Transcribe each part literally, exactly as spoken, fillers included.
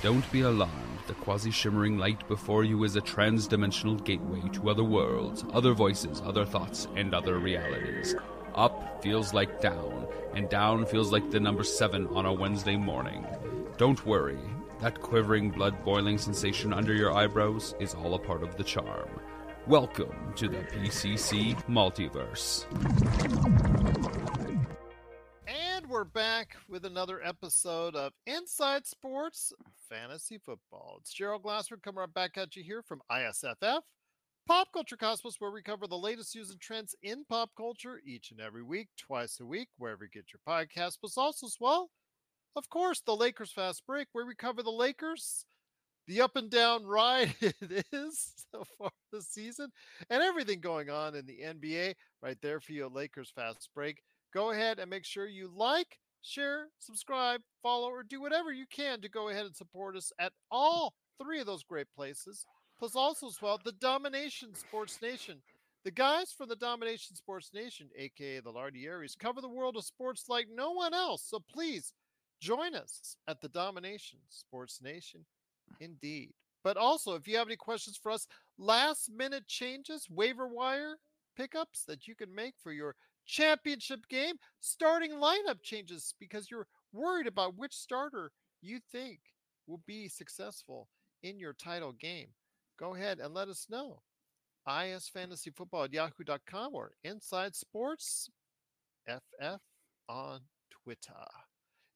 Don't be alarmed, the quasi-shimmering light before you is a trans-dimensional gateway to other worlds, other voices, other thoughts, and other realities. Up feels like down, and down feels like the number seven on a Wednesday morning. Don't worry, that quivering, blood-boiling sensation under your eyebrows is all a part of the charm. Welcome to the P C C Multiverse. And we're back with another episode of Inside Sports Fantasy Football. It's Gerald Glassford coming right back at you here from I S F F, Pop Culture Cosmos, where we cover the latest news and trends in pop culture each and every week, twice a week, wherever you get your podcasts. But also as well, of course, the Lakers Fast Break, where we cover the Lakers, the up and down ride it is so far this season, and everything going on in the N B A right there for you, Lakers Fast Break. Go ahead and make sure you like, share, subscribe, follow, or do whatever you can to go ahead and support us at all three of those great places. Plus also as well, the Domination Sports Nation. The guys from the Domination Sports Nation, a k a the Lardieris, cover the world of sports like no one else. So please join us at the Domination Sports Nation. Indeed. But also, if you have any questions for us, last minute changes, waiver wire pickups that you can make for your championship game, starting lineup changes because you're worried about which starter you think will be successful in your title game, go ahead and let us know. isfantasyfootball at yahoo dot com or Inside Sports F F on Twitter.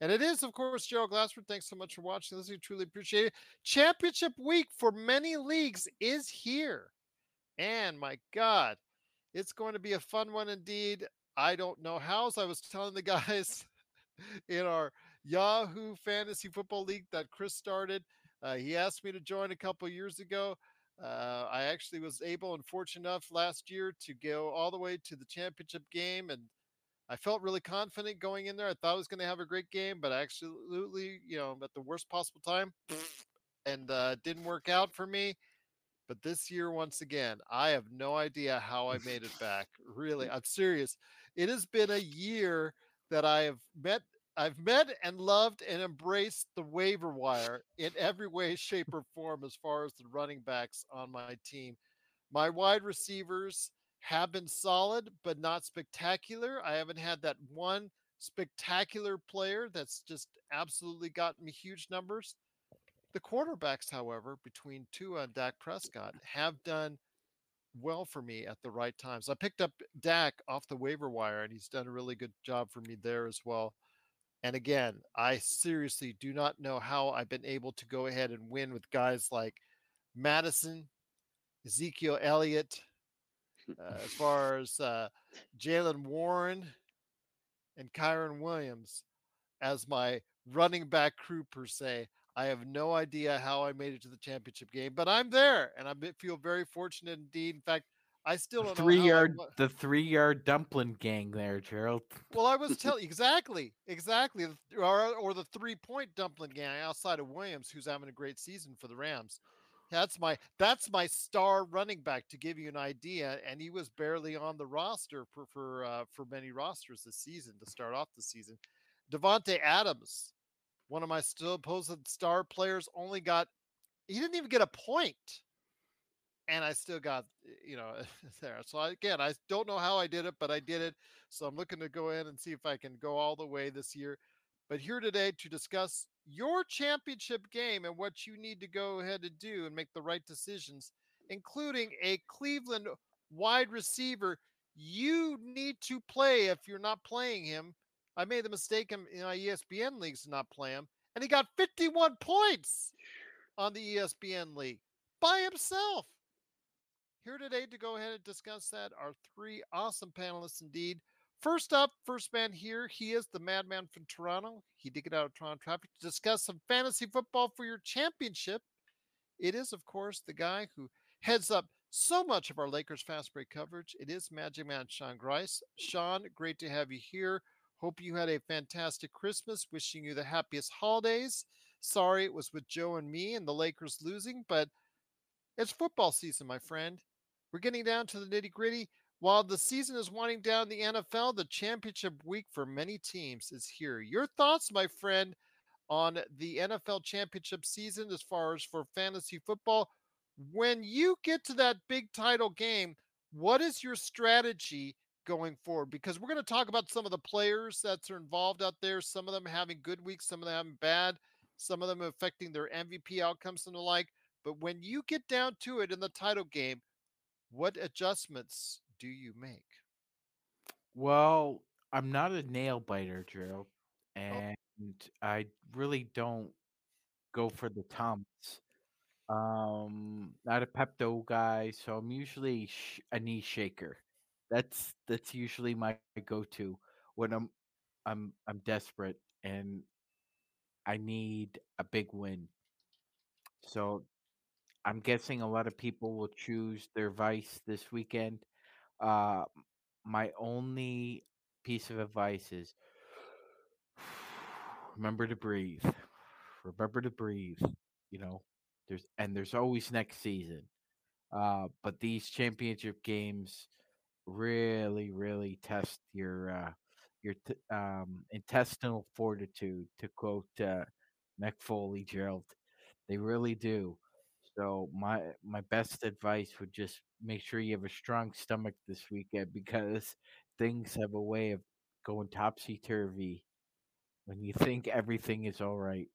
And it is, of course, Gerald Glassford. Thanks so much for watching this. We truly appreciate it. Championship week for many leagues is here. And, my God, it's going to be a fun one indeed. I don't know how. As I was telling the guys in our Yahoo Fantasy Football League that Chris started, uh, he asked me to join a couple years ago. Uh, I actually was able and fortunate enough last year to go all the way to the championship game, and I felt really confident going in there. I thought I was going to have a great game, but absolutely, you know, at the worst possible time, and uh, it didn't work out for me. But this year, once again, I have no idea how I made it back. Really, I'm serious. It has been a year that I have met, I've met and loved and embraced the waiver wire in every way, shape, or form as far as the running backs on my team. My wide receivers have been solid, but not spectacular. I haven't had that one spectacular player that's just absolutely gotten me huge numbers. The quarterbacks, however, between Tua and Dak Prescott, have done well for me at the right times. I picked up Dak off the waiver wire, and he's done a really good job for me there as well. And again, I seriously do not know how I've been able to go ahead and win with guys like Madison, Ezekiel Elliott, Uh, as far as uh, Jalen Warren and Kyron Williams as my running back crew per se. I have no idea how I made it to the championship game, but I'm there, and I feel very fortunate indeed. In fact, I still don't three know yard I, the three yard dumpling gang there, Gerald. Well, I was telling exactly, exactly, or, or the three point dumpling gang outside of Williams, who's having a great season for the Rams. That's my that's my star running back, to give you an idea, and he was barely on the roster for for, uh, for many rosters this season to start off the season. Devontae Adams, one of my still supposed star players, only got he didn't even get a point, and I still got you know there. So I, again, I don't know how I did it, but I did it. So I'm looking to go in and see if I can go all the way this year. But here today to discuss your championship game and what you need to go ahead to do and make the right decisions, including a Cleveland wide receiver you need to play if you're not playing him. I made the mistake in my E S P N leagues to not play him, and he got fifty-one points on the E S P N league by himself. Here today to go ahead and discuss that are three awesome panelists indeed. First up, first man here, he is the madman from Toronto. He did get out of Toronto traffic to discuss some fantasy football for your championship. It is, of course, the guy who heads up so much of our Lakers Fast Break coverage. It is Magic Man Sean Grice. Sean, great to have you here. Hope you had a fantastic Christmas. Wishing you the happiest holidays. Sorry it was with Joe and me and the Lakers losing, but it's football season, my friend. We're getting down to the nitty-gritty. While the season is winding down the N F L, the championship week for many teams is here. Your thoughts, my friend, on the N F L championship season as far as for fantasy football. When you get to that big title game, what is your strategy going forward? Because we're going to talk about some of the players that are involved out there, some of them having good weeks, some of them having bad, some of them affecting their M V P outcomes and the like. But when you get down to it in the title game, what adjustments do you make? Well, I'm not a nail biter, Gerald, and oh. I really don't go for the Toms. Um, not a Pepto guy, so I'm usually sh- a knee shaker. That's that's usually my go-to when I'm I'm I'm desperate and I need a big win. So I'm guessing a lot of people will choose their vice this weekend. Uh, my only piece of advice is remember to breathe. Remember to breathe. You know, there's and there's always next season. Uh, but these championship games really, really test your uh, your t- um, intestinal fortitude, to quote uh, Mick Foley, Gerald. They really do. So my my best advice would just make sure you have a strong stomach this weekend, because things have a way of going topsy-turvy when you think everything is all right.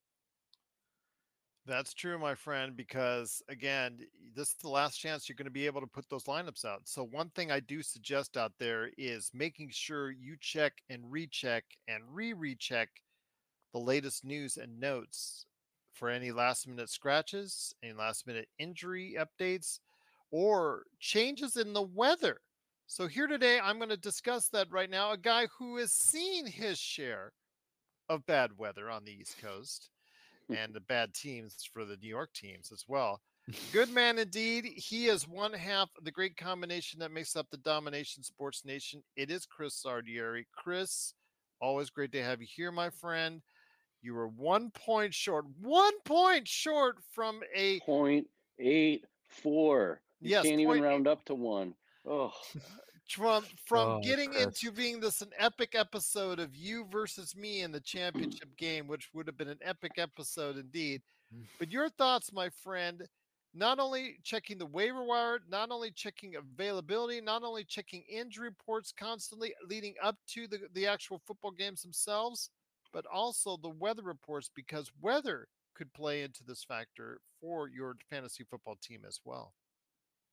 That's true, my friend, because, again, this is the last chance you're going to be able to put those lineups out. So one thing I do suggest out there is making sure you check and recheck and re-recheck the latest news and notes for any last-minute scratches, any last-minute injury updates, or changes in the weather. So here today, I'm going to discuss that right now. A guy who has seen his share of bad weather on the East Coast, and the bad teams for the New York teams as well. Good man indeed. He is one half of the great combination that makes up the Domination Sports Nation. It is Chris Lardieri. Chris, always great to have you here, my friend. You were one point short. One point short from a... point eight four. You yes, can't even round up to one. Oh. From, from oh, getting Chris. into being this an epic episode of you versus me in the championship game, which would have been an epic episode indeed. But your thoughts, my friend, not only checking the waiver wire, not only checking availability, not only checking injury reports constantly leading up to the, the actual football games themselves, but also the weather reports, because weather could play into this factor for your fantasy football team as well.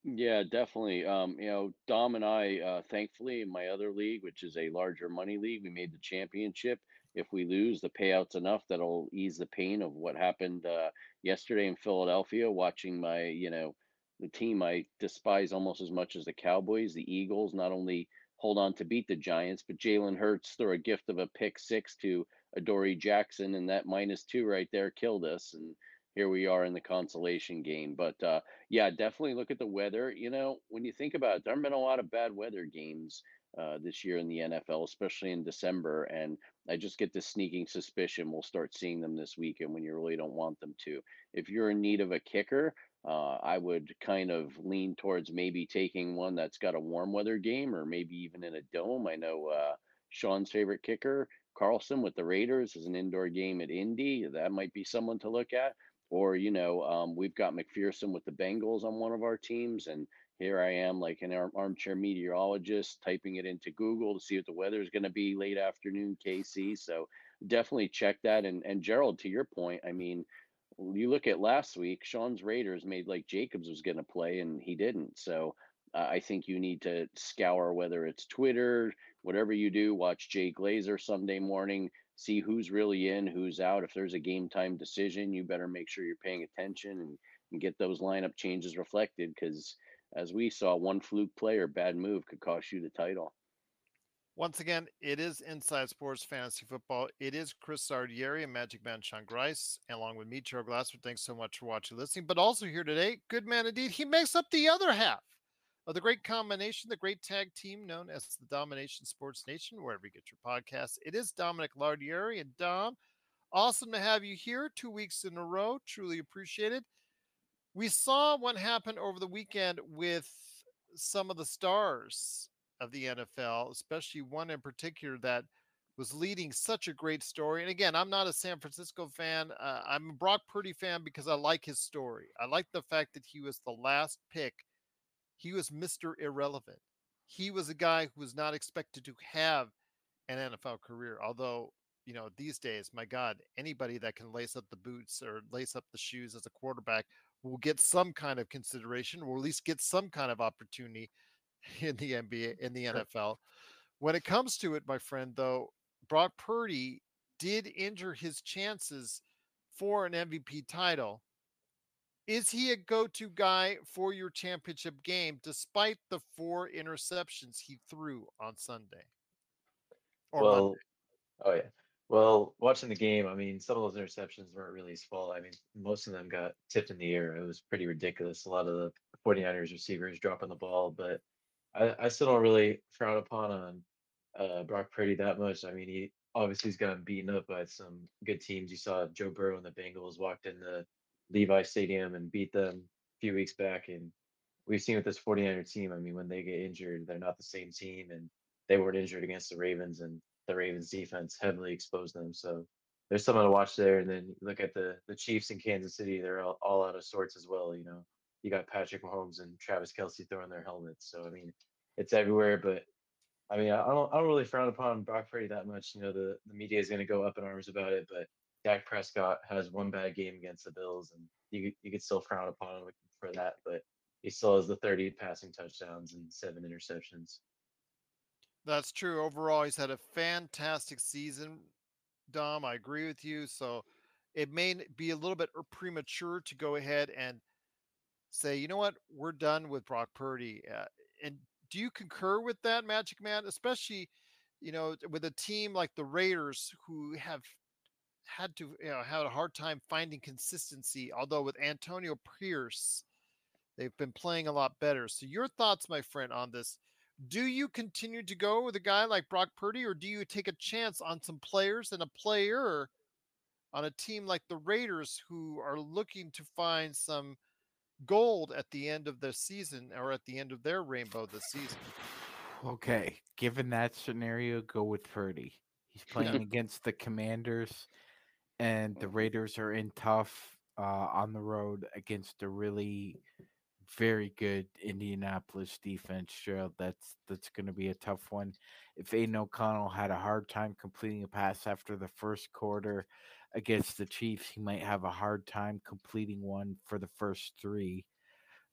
Yeah, definitely. Um, you know, Dom and I, uh, thankfully, in my other league, which is a larger money league, we made the championship. If we lose, the payout's enough that'll ease the pain of what happened uh, yesterday in Philadelphia, watching my, you know, the team I despise almost as much as the Cowboys, the Eagles, not only hold on to beat the Giants, but Jalen Hurts threw a gift of a pick six to Adoree Jackson, and that minus two right there killed us. And here we are in the consolation game. But, uh, yeah, definitely look at the weather. You know, when you think about it, there have been a lot of bad weather games uh, this year in the N F L, especially in December. And I just get this sneaking suspicion we'll start seeing them this weekend when you really don't want them to. If you're in need of a kicker, uh, I would kind of lean towards maybe taking one that's got a warm weather game, or maybe even in a dome. I know uh, Sean's favorite kicker, Carlson with the Raiders, is an indoor game at Indy. That might be someone to look at. Or, you know, um, we've got McPherson with the Bengals on one of our teams. And here I am like an arm- armchair meteorologist typing it into Google to see what the weather is going to be late afternoon, K C. So definitely check that. And, and Gerald, to your point, I mean, you look at last week, Sean's Raiders made like Jacobs was going to play and he didn't. So uh, I think you need to scour, whether it's Twitter, whatever you do, watch Jay Glazer Sunday morning. See who's really in, who's out. If there's a game time decision, you better make sure you're paying attention and, and get those lineup changes reflected, because as we saw, one fluke play or bad move could cost you the title. Once again, it is Inside Sports Fantasy Football. It is Chris Lardieri and Magic Man Sean Grice, and along with me, Gerald Glassford. Thanks so much for watching, listening, but also here today, good man indeed. He makes up the other half of the great combination, the great tag team known as the Domination Sports Nation, wherever you get your podcasts. It is Dominic Lardieri. And Dom, awesome to have you here two weeks in a row. Truly appreciate it. We saw what happened over the weekend with some of the stars of the N F L, especially one in particular that was leading such a great story. And again, I'm not a San Francisco fan. Uh, I'm a Brock Purdy fan because I like his story. I like the fact that he was the last pick. He was Mister Irrelevant. He was a guy who was not expected to have an N F L career. Although, you know, these days, my God, anybody that can lace up the boots or lace up the shoes as a quarterback will get some kind of consideration, or at least get some kind of opportunity in the N B A, in the N F L. When it comes to it, my friend, though, Brock Purdy did injure his chances for an M V P title. Is he a go-to guy for your championship game, despite the four interceptions he threw on Sunday? Or well, Monday? Oh, yeah. Well, watching the game, I mean, some of those interceptions weren't really his fault. I mean, most of them got tipped in the air. It was pretty ridiculous. A lot of the forty-niners receivers dropping the ball, but I, I still don't really frown upon on uh, Brock Purdy that much. I mean, he obviously has gotten beaten up by some good teams. You saw Joe Burrow and the Bengals walked into Levi Stadium and beat them a few weeks back. And we've seen with this forty-niner team, I mean, when they get injured, they're not the same team, and they weren't injured against the Ravens, and the Ravens defense heavily exposed them. So there's something to watch there. And then look at the the Chiefs in Kansas City. They're all, all out of sorts as well, you know. You got Patrick Mahomes and Travis Kelce throwing their helmets. So, I mean, it's everywhere. But, I mean, I don't I don't really frown upon Brock Purdy that much. You know, the, the media is going to go up in arms about it. But Dak Prescott has one bad game against the Bills, and you, you could still frown upon him for that. But he still has the thirty passing touchdowns and seven interceptions. That's true. Overall, he's had a fantastic season, Dom. I agree with you. So it may be a little bit premature to go ahead and say, you know what, we're done with Brock Purdy. Uh, and do you concur with that, Magic Man? Especially, you know, with a team like the Raiders, who have had to, you know, had a hard time finding consistency. Although with Antonio Pierce, they've been playing a lot better. So your thoughts, my friend, on this? Do you continue to go with a guy like Brock Purdy, or do you take a chance on some players and a player on a team like the Raiders, who are looking to find some gold at the end of the season, or at the end of their rainbow this season? Okay, given that scenario, go with Purdy. He's playing against the Commanders, and the Raiders are in tough uh, on the road against a really very good Indianapolis defense, Gerald. That's that's going to be a tough one. If Aiden O'Connell had a hard time completing a pass after the first quarter against the Chiefs, he might have a hard time completing one for the first three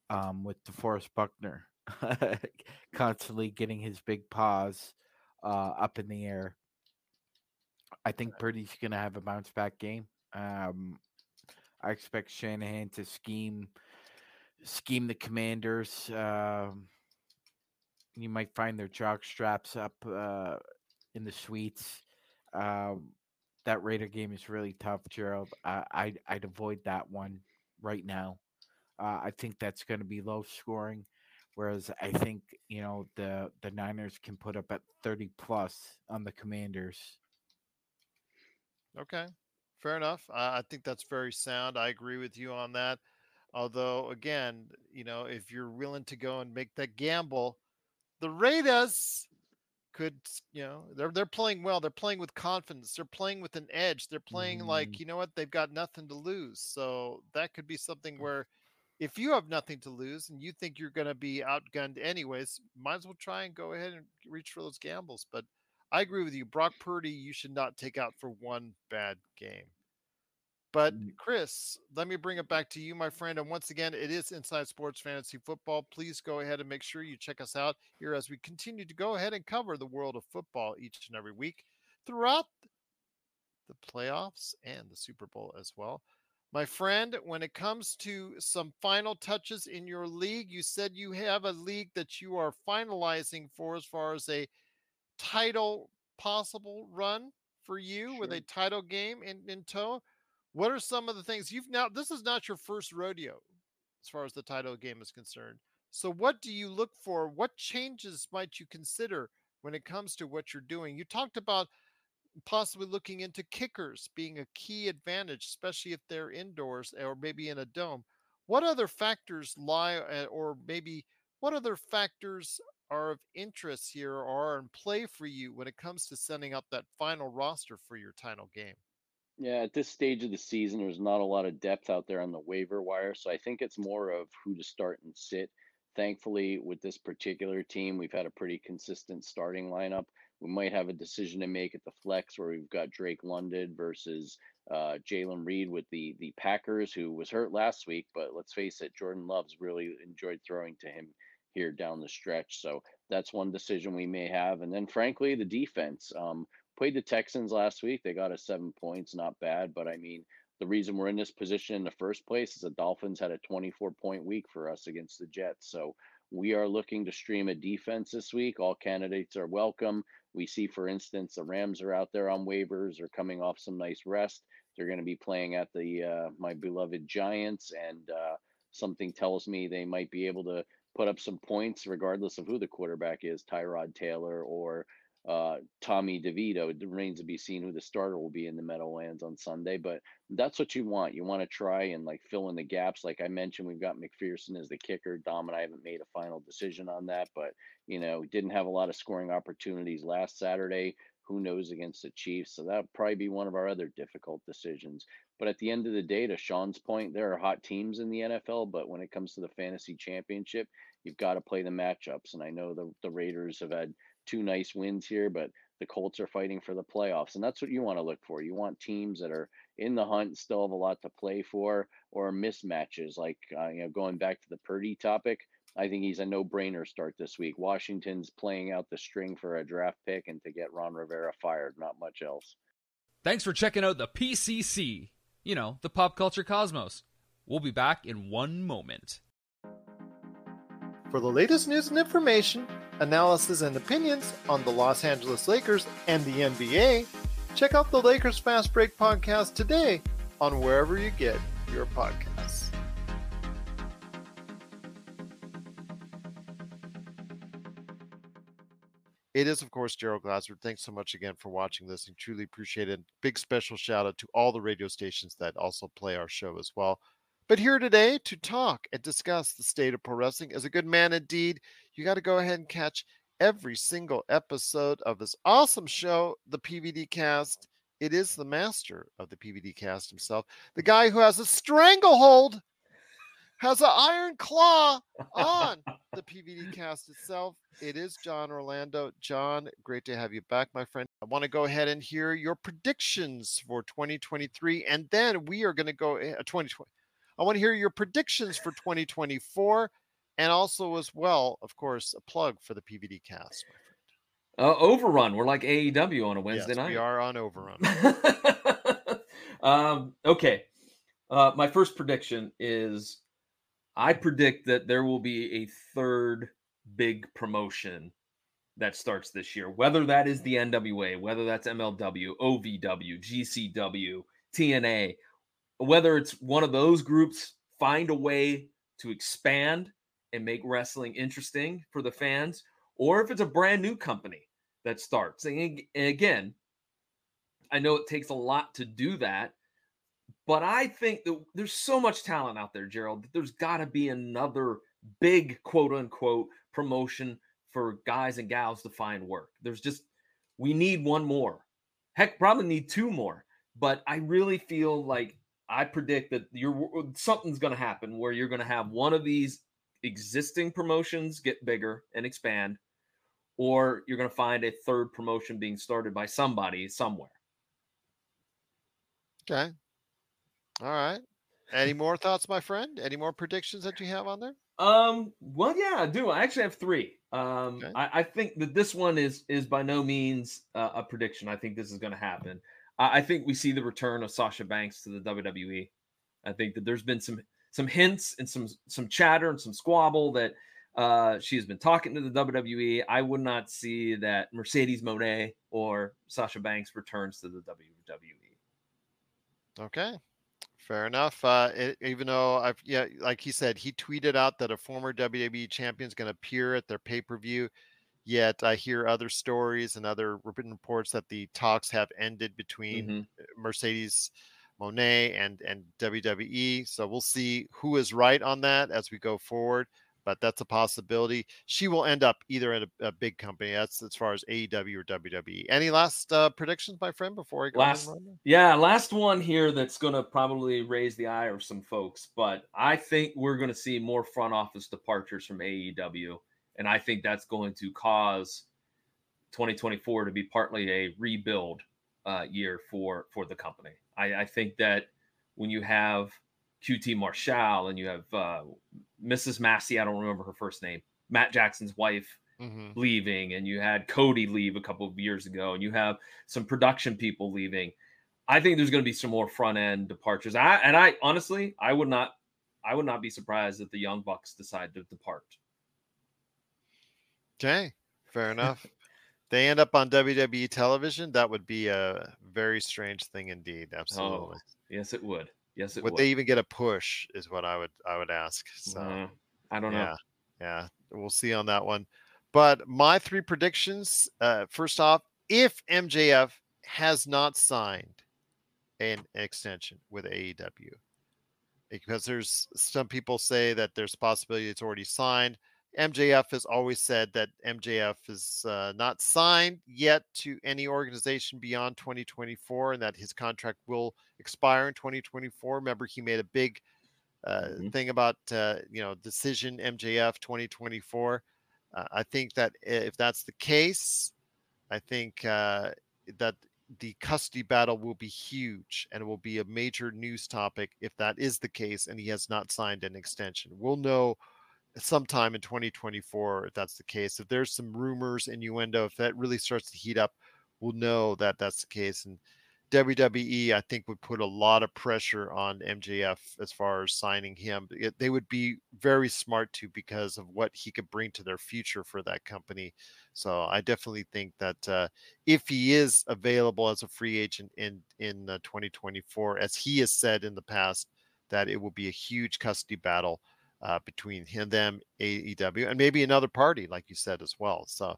um, with DeForest Buckner constantly getting his big paws uh, up in the air. I think Purdy's going to have a bounce-back game. Um, I expect Shanahan to scheme scheme the Commanders. Uh, you might find their jock straps up uh, in the suites. Um, That Raider game is really tough, Gerald. Uh, I'd, I'd avoid that one right now. Uh, I think that's going to be low scoring, whereas I think, you know, the, the Niners can put up at thirty plus on the Commanders. Okay, fair enough. Uh, I think that's very sound. I agree with you on that. Although, again, you know, if you're willing to go and make that gamble, the Raiders could, you know, they're they're playing well. They're playing with confidence. They're playing with an edge. They're playing mm. like, you know what, they've got nothing to lose. So that could be something where if you have nothing to lose and you think you're going to be outgunned anyways, might as well try and go ahead and reach for those gambles. But I agree with you. Brock Purdy, you should not take out for one bad game. But Chris, let me bring it back to you, my friend. And once again, it is Inside Sports Fantasy Football. Please go ahead and make sure you check us out here as we continue to go ahead and cover the world of football each and every week throughout the playoffs and the Super Bowl as well. My friend, when it comes to some final touches in your league, you said you have a league that you are finalizing for as far as a title possible run for you, sure, with a title game in, in tow. What are some of the things you've now, this is not your first rodeo as far as the title game is concerned. So what do you look for? What changes might you consider when it comes to what you're doing? You talked about possibly looking into kickers being a key advantage, especially if they're indoors or maybe in a dome. What other factors lie, or maybe what other factors are of interest here or are in play for you when it comes to setting up that final roster for your title game? Yeah, at this stage of the season, there's not a lot of depth out there on the waiver wire, so I think it's more of who to start and sit. Thankfully, with this particular team, we've had a pretty consistent starting lineup. We might have a decision to make at the flex where we've got Drake London versus uh, Jalen Reed with the the Packers, who was hurt last week. But let's face it, Jordan Love's really enjoyed throwing to him here down the stretch. So that's one decision we may have. And then, frankly, the defense. Um, played the Texans last week. They got us seven points. Not bad. But, I mean, the reason we're in this position in the first place is the Dolphins had a twenty-four point week for us against the Jets. So we are looking to stream a defense this week. All candidates are welcome. We see, for instance, the Rams are out there on waivers or coming off some nice rest. They're going to be playing at the uh, my beloved Giants, and uh, something tells me they might be able to put up some points regardless of who the quarterback is, Tyrod Taylor or uh, Tommy DeVito. It remains to be seen who the starter will be in the Meadowlands on Sunday, but that's what you want. You want to try and like fill in the gaps. Like I mentioned, we've got McPherson as the kicker. Dom and I haven't made a final decision on that, but you know, didn't have a lot of scoring opportunities last Saturday. Who knows against the Chiefs? So that'll probably be one of our other difficult decisions. But at the end of the day, to Sean's point, there are hot teams in the N F L, but when it comes to the fantasy championship, you've got to play the matchups. And I know the, the Raiders have had two nice wins here, but the Colts are fighting for the playoffs. And that's what you want to look for. You want teams that are in the hunt, still have a lot to play for, or mismatches. Like, uh, you know, going back to the Purdy topic, I think he's a no-brainer start this week. Washington's playing out the string for a draft pick and to get Ron Rivera fired, not much else. Thanks for checking out the P C C, you know, the Pop Culture Cosmos. We'll be back in one moment. For the latest news and information, analysis and opinions on the Los Angeles Lakers and the N B A, check out the Lakers Fast Break podcast today on wherever you get your podcasts. It is, of course, Gerald Glassford. Thanks so much again for watching this. I truly appreciate it. Big special shout out to all the radio stations that also play our show as well. But here today to talk and discuss the state of pro wrestling is a good man indeed. You got to go ahead and catch every single episode of this awesome show, the P V D Cast. It is the master of the P V D Cast himself, the guy who has a stranglehold, has an iron claw on the P V D Cast itself. It is John Orlando. John, great to have you back, my friend. I want to go ahead and hear your predictions for twenty twenty-three, and then we are going to go uh, twenty twenty. I want to hear your predictions for twenty twenty-four, and also as well, of course, a plug for the P V D Cast. Uh, Overrun. We're like A E W on a Wednesday yes, night. We are on Overrun. um, okay. Uh, my first prediction is, I predict that there will be a third big promotion that starts this year, whether that is the N W A, whether that's M L W, O V W, G C W, T N A, whether it's one of those groups, find a way to expand and make wrestling interesting for the fans, or if it's a brand new company that starts. And again, I know it takes a lot to do that, but I think that there's so much talent out there, Gerald, that there's got to be another big, quote-unquote, promotion for guys and gals to find work. There's just – we need one more. Heck, probably need two more. But I really feel like I predict that you're something's going to happen where you're going to have one of these existing promotions get bigger and expand, or you're going to find a third promotion being started by somebody somewhere. Okay. All right. Any more thoughts, my friend? Any more predictions that you have on there? Um. Well, yeah, I do. I actually have three. Um. Okay. I, I think that this one is is by no means uh, a prediction. I think this is going to happen. I, I think we see the return of Sasha Banks to the W W E. I think that there's been some some hints and some some chatter and some squabble that uh, she has been talking to the W W E. I would not see that Mercedes Moné or Sasha Banks returns to the W W E. Okay. Fair enough. Uh, it, even though, I've, yeah, like he said, he tweeted out that a former W W E champion is going to appear at their pay-per-view, yet I hear other stories and other written reports that the talks have ended between mm-hmm. Mercedes Moné and, and W W E. So we'll see who is right on that as we go forward. but that's a possibility. She will end up either at a, a big company. That's as far as A E W or W W E. Any last uh, predictions, my friend, before I go? Last, yeah, last one here that's going to probably raise the ire of some folks, but I think we're going to see more front office departures from A E W, and I think that's going to cause twenty twenty-four to be partly a rebuild uh, year for, for the company. I, I think that when you have Q T Marshall and you have uh, Missus Massey, I don't remember her first name, Matt Jackson's wife, mm-hmm. leaving, and you had Cody leave a couple of years ago, and you have some production people leaving. I think there's going to be some more front end departures. I, and I honestly, I would not, I would not be surprised if the Young Bucks decide to depart. Okay, fair enough. They end up on W W E television. That would be a very strange thing indeed. Absolutely. Oh, yes, it would. Yes, it would. Would they even get a push is what I would I would ask. So mm-hmm. I don't yeah, know. Yeah, we'll see on that one. But my three predictions, uh, first off, if M J F has not signed an extension with A E W, because there's some people say that there's a possibility it's already signed. M J F has always said that M J F is uh, not signed yet to any organization beyond twenty twenty-four, and that his contract will expire in twenty twenty-four. Remember, he made a big uh, mm-hmm. thing about, uh, you know, decision M J F twenty twenty-four. Uh, I think that if that's the case, I think uh, that the custody battle will be huge and will be a major news topic if that is the case and he has not signed an extension. We'll know sometime in twenty twenty-four if that's the case. If there's some rumors, innuendo, if that really starts to heat up, we'll know that that's the case. And W W E, I think, would put a lot of pressure on M J F as far as signing him. It, they would be very smart to, because of what he could bring to their future for that company. So I definitely think that uh, if he is available as a free agent in in uh, twenty twenty-four, as he has said in the past, that it will be a huge custody battle Uh, between him, them, A E W, and maybe another party, like you said, as well. So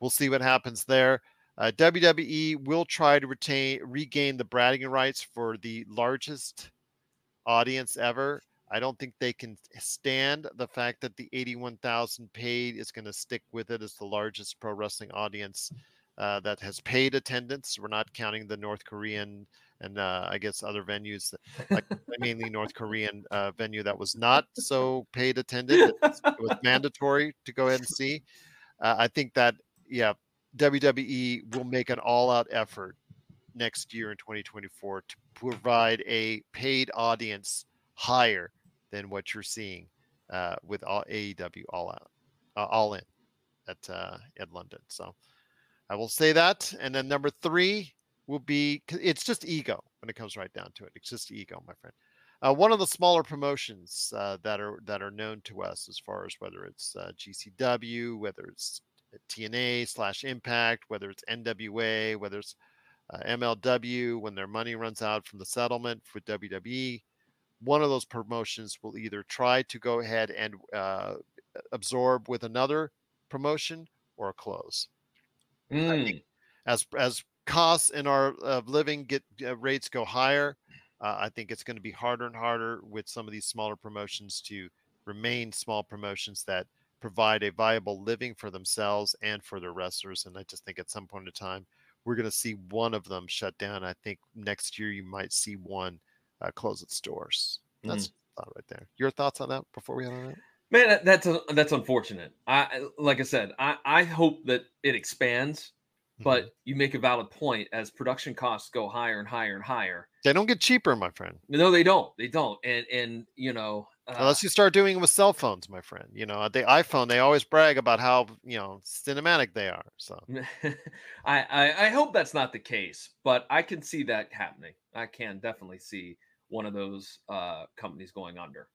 we'll see what happens there. Uh, W W E will try to retain, regain the bragging rights for the largest audience ever. I don't think they can stand the fact that the eighty-one thousand paid is going to stick with it as the largest pro wrestling audience uh, that has paid attendance. We're not counting the North Korean and uh, I guess other venues, like mainly North Korean uh, venue that was not so paid attended. It was, it was mandatory to go ahead and see. Uh, I think that, yeah, W W E will make an all-out effort next year in twenty twenty-four to provide a paid audience higher than what you're seeing uh, with all A E W all out, uh, all in at, uh, at London. So I will say that. And then number three will be, it's just ego when it comes right down to it. It's just ego, my friend. Uh, one of the smaller promotions uh, that are that are known to us, as far as whether it's uh, G C W, whether it's T N A slash Impact, whether it's N W A, whether it's uh, M L W, when their money runs out from the settlement with W W E, one of those promotions will either try to go ahead and uh, absorb with another promotion or close. Mm. I think as as costs in our uh, living get uh, rates go higher, uh, I think it's going to be harder and harder with some of these smaller promotions to remain small promotions that provide a viable living for themselves and for their wrestlers. And I just think at some point in time, we're going to see one of them shut down. I think next year you might see one uh, close its doors. That's mm-hmm. thought right there. Your thoughts on that before we head on that? Man, that's a, that's unfortunate. I like I said, I, I hope that it expands. But you make a valid point. As production costs go higher and higher and higher, they don't get cheaper, my friend. No, they don't. They don't. And and you know, uh, unless you start doing it with cell phones, my friend. You know, the iPhone, they always brag about how, you know, cinematic they are. So I, I I hope that's not the case, but I can see that happening. I can definitely see one of those uh, companies going under.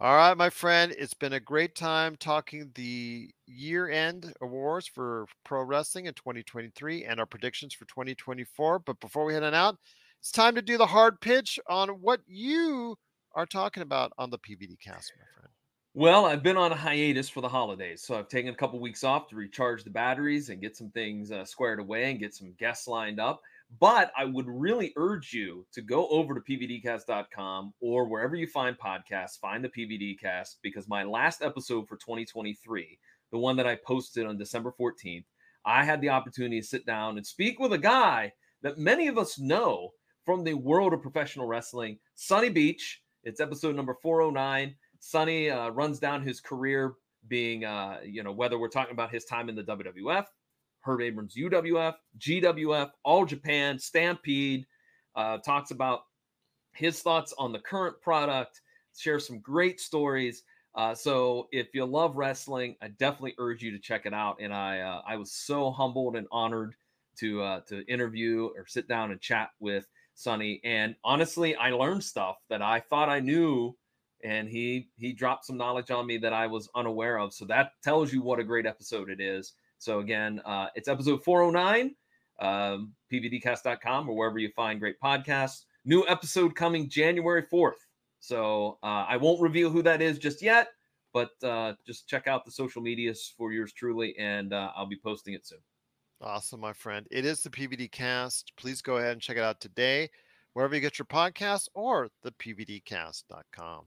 All right, my friend, it's been a great time talking the year-end awards for pro wrestling in twenty twenty-three and our predictions for twenty twenty-four. But before we head on out, it's time to do the hard pitch on what you are talking about on the P B D cast, my friend. Well, I've been on a hiatus for the holidays, so I've taken a couple weeks off to recharge the batteries and get some things uh, squared away and get some guests lined up. But I would really urge you to go over to P V D cast dot com or wherever you find podcasts, find the P V D cast, because my last episode for twenty twenty-three, the one that I posted on December fourteenth, I had the opportunity to sit down and speak with a guy that many of us know from the world of professional wrestling, Sunny Beach. It's episode number four oh nine. Sunny uh, runs down his career being, uh, you know, whether we're talking about his time in the W W F, Herb Abrams, U W F, G W F, All Japan, Stampede, uh, talks about his thoughts on the current product, shares some great stories. Uh, so if you love wrestling, I definitely urge you to check it out. And I uh, I was so humbled and honored to uh, to interview or sit down and chat with Sunny. And honestly, I learned stuff that I thought I knew, and he he dropped some knowledge on me that I was unaware of. So that tells you what a great episode it is. So again, uh, it's episode four oh nine, um, P V D cast dot com or wherever you find great podcasts. New episode coming January fourth. So uh, I won't reveal who that is just yet, but uh, just check out the social medias for yours truly, and uh, I'll be posting it soon. Awesome, my friend. It is the P V D Cast. Please go ahead and check it out today, wherever you get your podcasts, or the P V D cast dot com.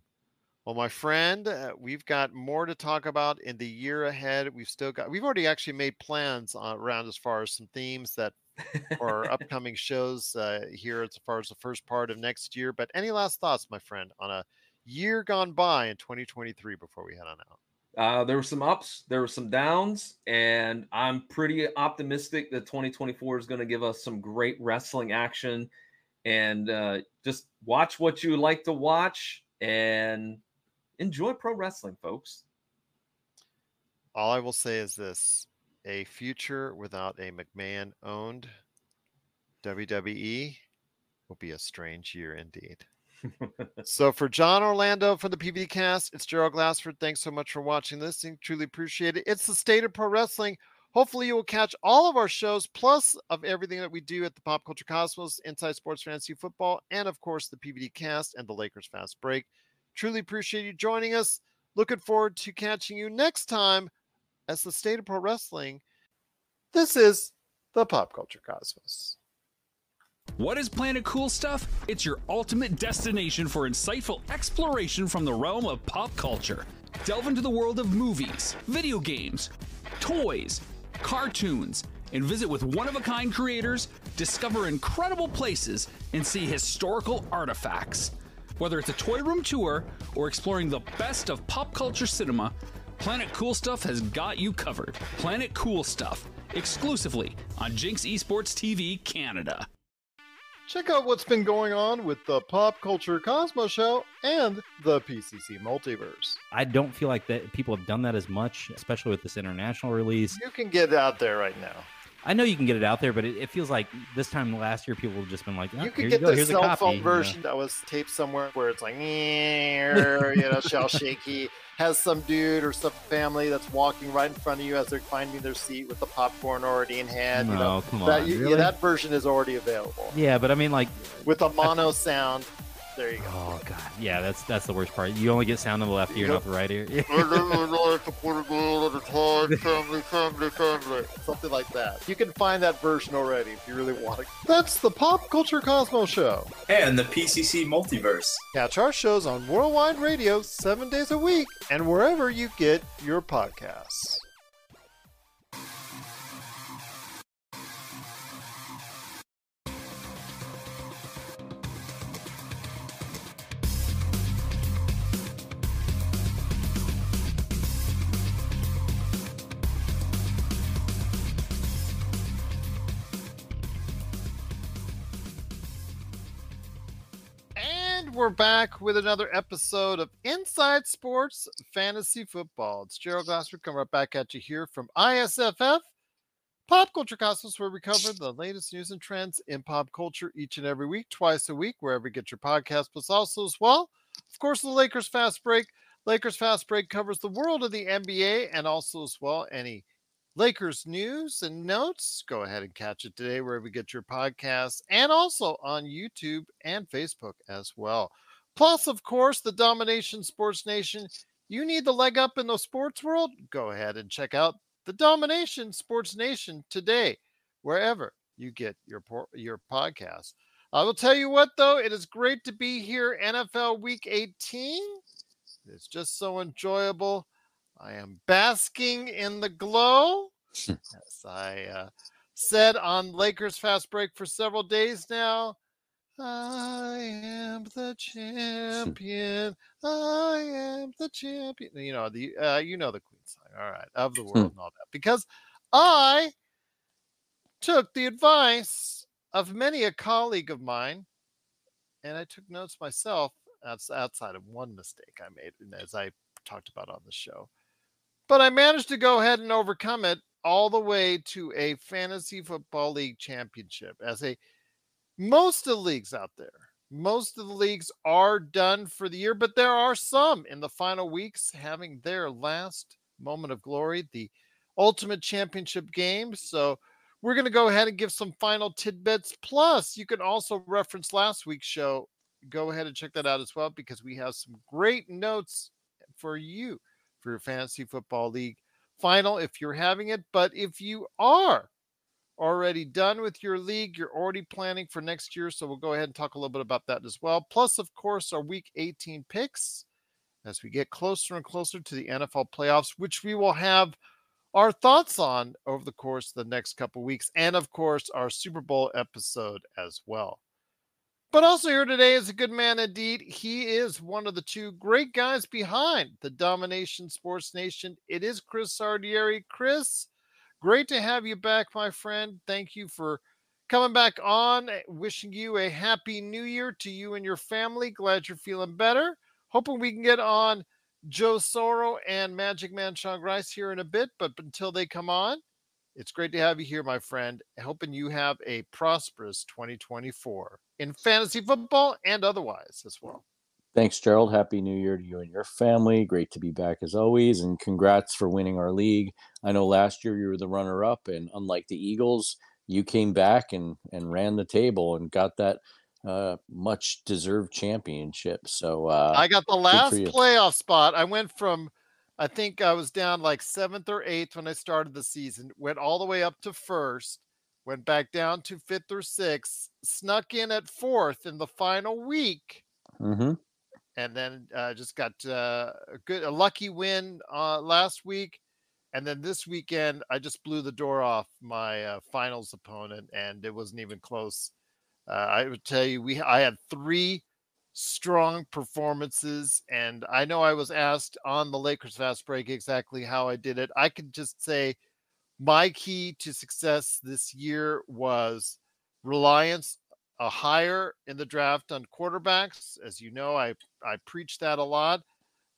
Well, my friend, uh, we've got more to talk about in the year ahead. We've still got, we've already actually made plans on, around as far as some themes that for upcoming shows uh, here as far as the first part of next year. But any last thoughts, my friend, on a year gone by in twenty twenty-three before we head on out? Uh, there were some ups, there were some downs, and I'm pretty optimistic that twenty twenty-four is going to give us some great wrestling action. And uh, just watch what you like to watch and enjoy pro wrestling, folks. All I will say is this. A future without a McMahon-owned W W E will be a strange year indeed. So for John Orlando from the P V D Cast, it's Gerald Glassford. Thanks so much for watching this. I truly appreciate it. It's the state of pro wrestling. Hopefully you will catch all of our shows, plus of everything that we do at the Pop Culture Cosmos, Inside Sports Fantasy Football, and, of course, the P V D Cast and the Lakers Fast Break. Truly appreciate you joining us. Looking forward to catching you next time. As the state of pro wrestling, this is the Pop Culture Cosmos. What is Planet Cool Stuff? It's your ultimate destination for insightful exploration from the realm of pop culture. Delve into the world of movies, video games, toys, cartoons, and visit with one-of-a-kind creators, discover incredible places, and see historical artifacts. Whether it's a toy room tour or exploring the best of pop culture cinema, Planet Cool Stuff has got you covered. Planet Cool Stuff, exclusively on Jinx Esports T V Canada. Check out what's been going on with the Pop Culture Cosmos Show and the P C C Multiverse. I don't feel like that people have done that as much, especially with this international release. You can get it out there right now. I know you can get it out there, but it, it feels like this time last year, people have just been like, oh, you can get the cell phone version that was taped somewhere where it's like, you know, shell shaky, has some dude or some family that's walking right in front of you as they're finding their seat with the popcorn already in hand. You know, come on, really? That version is already available. Yeah, but I mean, like with a mono sound. There you go. Oh god, yeah, that's that's the worst part. You only get sound on the left ear, not the right ear. Something like that. You can find that version already if you really want it. That's the Pop Culture Cosmos Show and the P C C Multiverse. Catch our shows on Worldwide Radio seven days a week and wherever you get your podcasts. We're back with another episode of Inside Sports Fantasy Football. It's Gerald Glassford coming right back at you here from I S F F, Pop Culture Cosmos, where we cover the latest news and trends in pop culture each and every week, twice a week, wherever you get your podcast, plus also as well, of course, the Lakers Fast Break. Lakers Fast Break covers the world of the N B A and also as well any Lakers news and notes. Go ahead and catch it today wherever you get your podcasts and also on YouTube and Facebook as well. Plus, of course, the Domination Sports Nation. You need the leg up in the sports world? Go ahead and check out the Domination Sports Nation today, wherever you get your your podcast. I will tell you what, though, it is great to be here. N F L Week eighteen. It's just so enjoyable. I am basking in the glow. As I uh, said on Lakers Fast Break for several days now, I am the champion. I am the champion. You know the uh, you know the Queen song. All right, of the world and all that, because I took the advice of many a colleague of mine, and I took notes myself. That's outside of one mistake I made, as I talked about on the show. But I managed to go ahead and overcome it all the way to a fantasy football league championship. As a most of the leagues out there, most of the leagues are done for the year, but there are some in the final weeks having their last moment of glory, the ultimate championship game. So we're going to go ahead and give some final tidbits. Plus, you can also reference last week's show. Go ahead and check that out as well, because we have some great notes for you for your fantasy football league final if you're having it. But if you are already done with your league, you're already planning for next year, so we'll go ahead and talk a little bit about that as well. Plus, of course, our Week eighteen picks as we get closer and closer to the N F L playoffs, which we will have our thoughts on over the course of the next couple of weeks, and, of course, our Super Bowl episode as well. But also here today is a good man indeed. He is one of the two great guys behind the Domination Sports Nation. It is Chris Lardieri. Chris, great to have you back, my friend. Thank you for coming back on. Wishing you a happy new year to you and your family. Glad you're feeling better. Hoping we can get on Joe Soro and Magic Man Sean Grice here in a bit. But until they come on, it's great to have you here, my friend. Hoping you have a prosperous twenty twenty-four in fantasy football and otherwise as well. Thanks, Gerald. Happy New Year to you and your family. Great to be back as always, and congrats for winning our league. I know last year you were the runner-up, and unlike the Eagles, you came back and, and ran the table and got that uh, much-deserved championship. So uh, I got the last playoff spot. I went from I think I was down like seventh or eighth when I started the season, went all the way up to first, went back down to fifth or sixth, snuck in at fourth in the final week. Mm-hmm. And then uh, just got uh, a good, a lucky win uh, last week. And then this weekend, I just blew the door off my uh, finals opponent, and it wasn't even close. Uh, I would tell you, we I had three strong performances, and I know I was asked on the Lakers Fast Break exactly how I did it. I could just say my key to success this year was reliance a higher in the draft on quarterbacks. As you know, I I preach that a lot.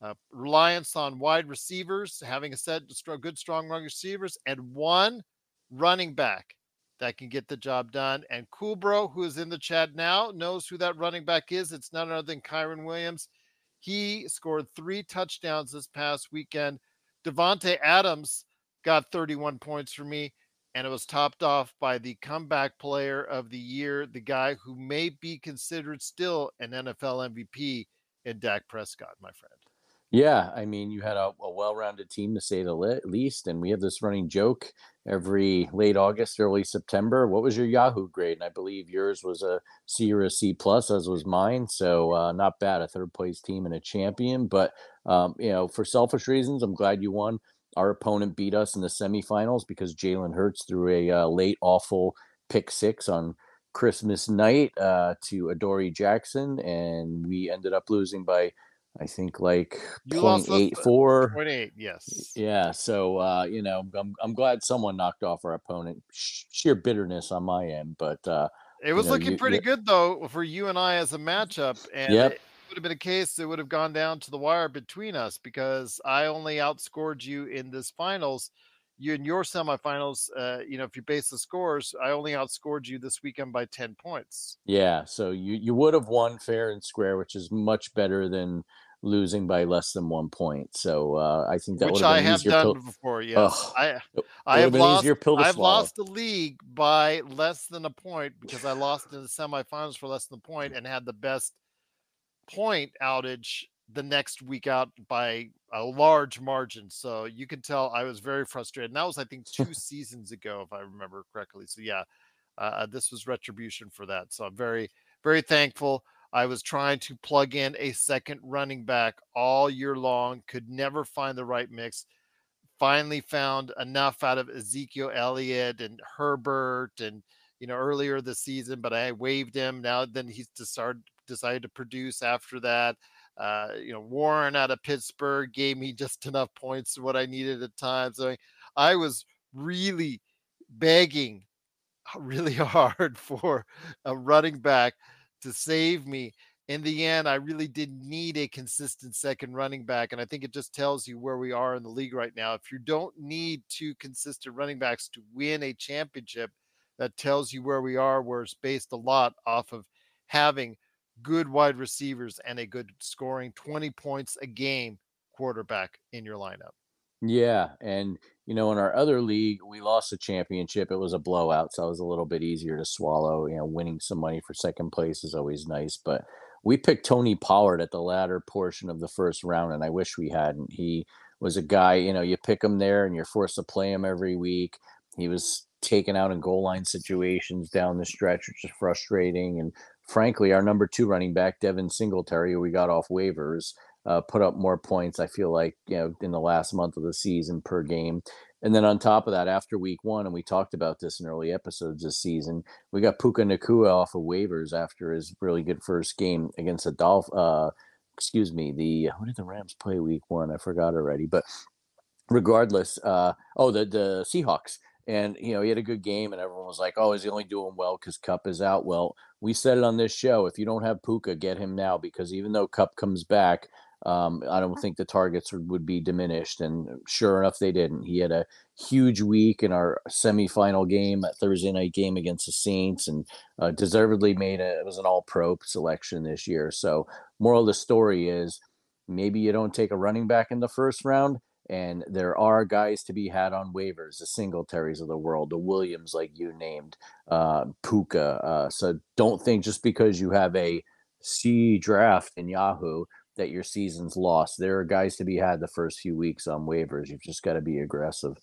Uh, reliance on wide receivers, having a set good strong wide receivers, and one running back that can get the job done. And Cool Bro, who is in the chat now, knows who that running back is. It's none other than Kyron Williams. He scored three touchdowns this past weekend. Devontae Adams got thirty-one points for me, and it was topped off by the comeback player of the year, the guy who may be considered still an N F L M V P in Dak Prescott, my friend. Yeah, I mean, you had a, a well-rounded team, to say the least, and we have this running joke every late August, early September. What was your Yahoo grade? And I believe yours was a C or a C plus, as was mine. So uh, not bad, a third-place team and a champion. But, um, you know, for selfish reasons, I'm glad you won. Our opponent beat us in the semifinals because Jalen Hurts threw a uh, late, awful pick six on Christmas night uh, to Adoree Jackson, and we ended up losing by – I think like zero point eight four. zero point eight, yes. Yeah, so, uh, you know, I'm I'm glad someone knocked off our opponent. Sheer bitterness on my end, but... Uh, it was you know, looking you, pretty you, good, though, for you and I as a matchup, and yep. It would have been a case that would have gone down to the wire between us, because I only outscored you in this finals. You in your semifinals, uh, you know, if you base the scores, I only outscored you this weekend by ten points. Yeah, so you, you would have won fair and square, which is much better than losing by less than one point. So uh, I think that would have been easier pill- before, yes. Ugh, I, I have been lost, easier pill to I've swallow. Lost the league by less than a point, because I lost in the semifinals for less than a point and had the best point outage the next week out by a large margin. So you can tell I was very frustrated. And that was, I think, two seasons ago, if I remember correctly. So yeah, uh, this was retribution for that. So I'm very, very thankful. I was trying to plug in a second running back all year long, could never find the right mix. Finally found enough out of Ezekiel Elliott and Herbert and, you know, earlier this season, but I waived him. Now then he's decided, decided to produce after that. Uh, you know, Warren out of Pittsburgh gave me just enough points of what I needed at times. So I, I was really begging really hard for a running back to save me. In the end, I really didn't need a consistent second running back. And I think it just tells you where we are in the league right now. If you don't need two consistent running backs to win a championship, that tells you where we are, where it's based a lot off of having good wide receivers and a good scoring twenty points a game quarterback in your lineup. Yeah. And, you know, in our other league, we lost a championship. It was a blowout. So it was a little bit easier to swallow. You know, winning some money for second place is always nice. But we picked Tony Pollard at the latter portion of the first round, and I wish we hadn't. He was a guy, you know, you pick him there and you're forced to play him every week. He was taken out in goal line situations down the stretch, which is frustrating. And frankly, our number two running back, Devin Singletary, who we got off waivers, uh, put up more points, I feel like, you know, in the last month of the season per game. And then on top of that, after week one, and we talked about this in early episodes this season, we got Puka Nacua off of waivers after his really good first game against the Dolph. Uh, excuse me, the what did the Rams play week one? I forgot already. But regardless, uh, oh, the the Seahawks. And, you know, he had a good game, and everyone was like, oh, is he only doing well because Kupp is out? Well, we said it on this show. If you don't have Puka, get him now, because even though Kupp comes back, um, I don't think the targets would be diminished. And sure enough, they didn't. He had a huge week in our semifinal game, that Thursday night game against the Saints, and uh, deservedly made a, it was an all-pro selection this year. So moral of the story is maybe you don't take a running back in the first round, and there are guys to be had on waivers, the Singletaries of the world, the Williams, like you named, uh, Puka. Uh, so don't think just because you have a C draft in Yahoo that your season's lost. There are guys to be had the first few weeks on waivers. You've just got to be aggressive.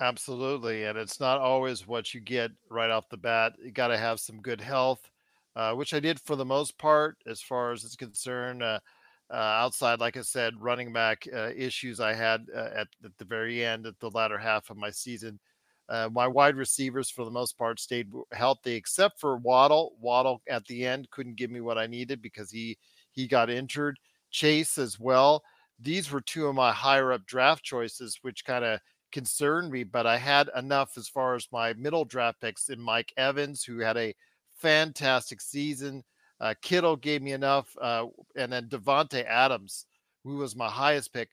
Absolutely. And it's not always what you get right off the bat. You got to have some good health, uh, which I did for the most part, as far as it's concerned. Uh, Uh, outside, like I said, running back uh, issues I had uh, at, at the very end, at the latter half of my season. Uh, my wide receivers, for the most part, stayed healthy, except for Waddle. Waddle at the end couldn't give me what I needed because he he got injured. Chase as well. These were two of my higher up draft choices, which kind of concerned me, but I had enough as far as my middle draft picks in Mike Evans, who had a fantastic season. Uh, Kittle gave me enough, uh, and then Devontae Adams, who was my highest pick,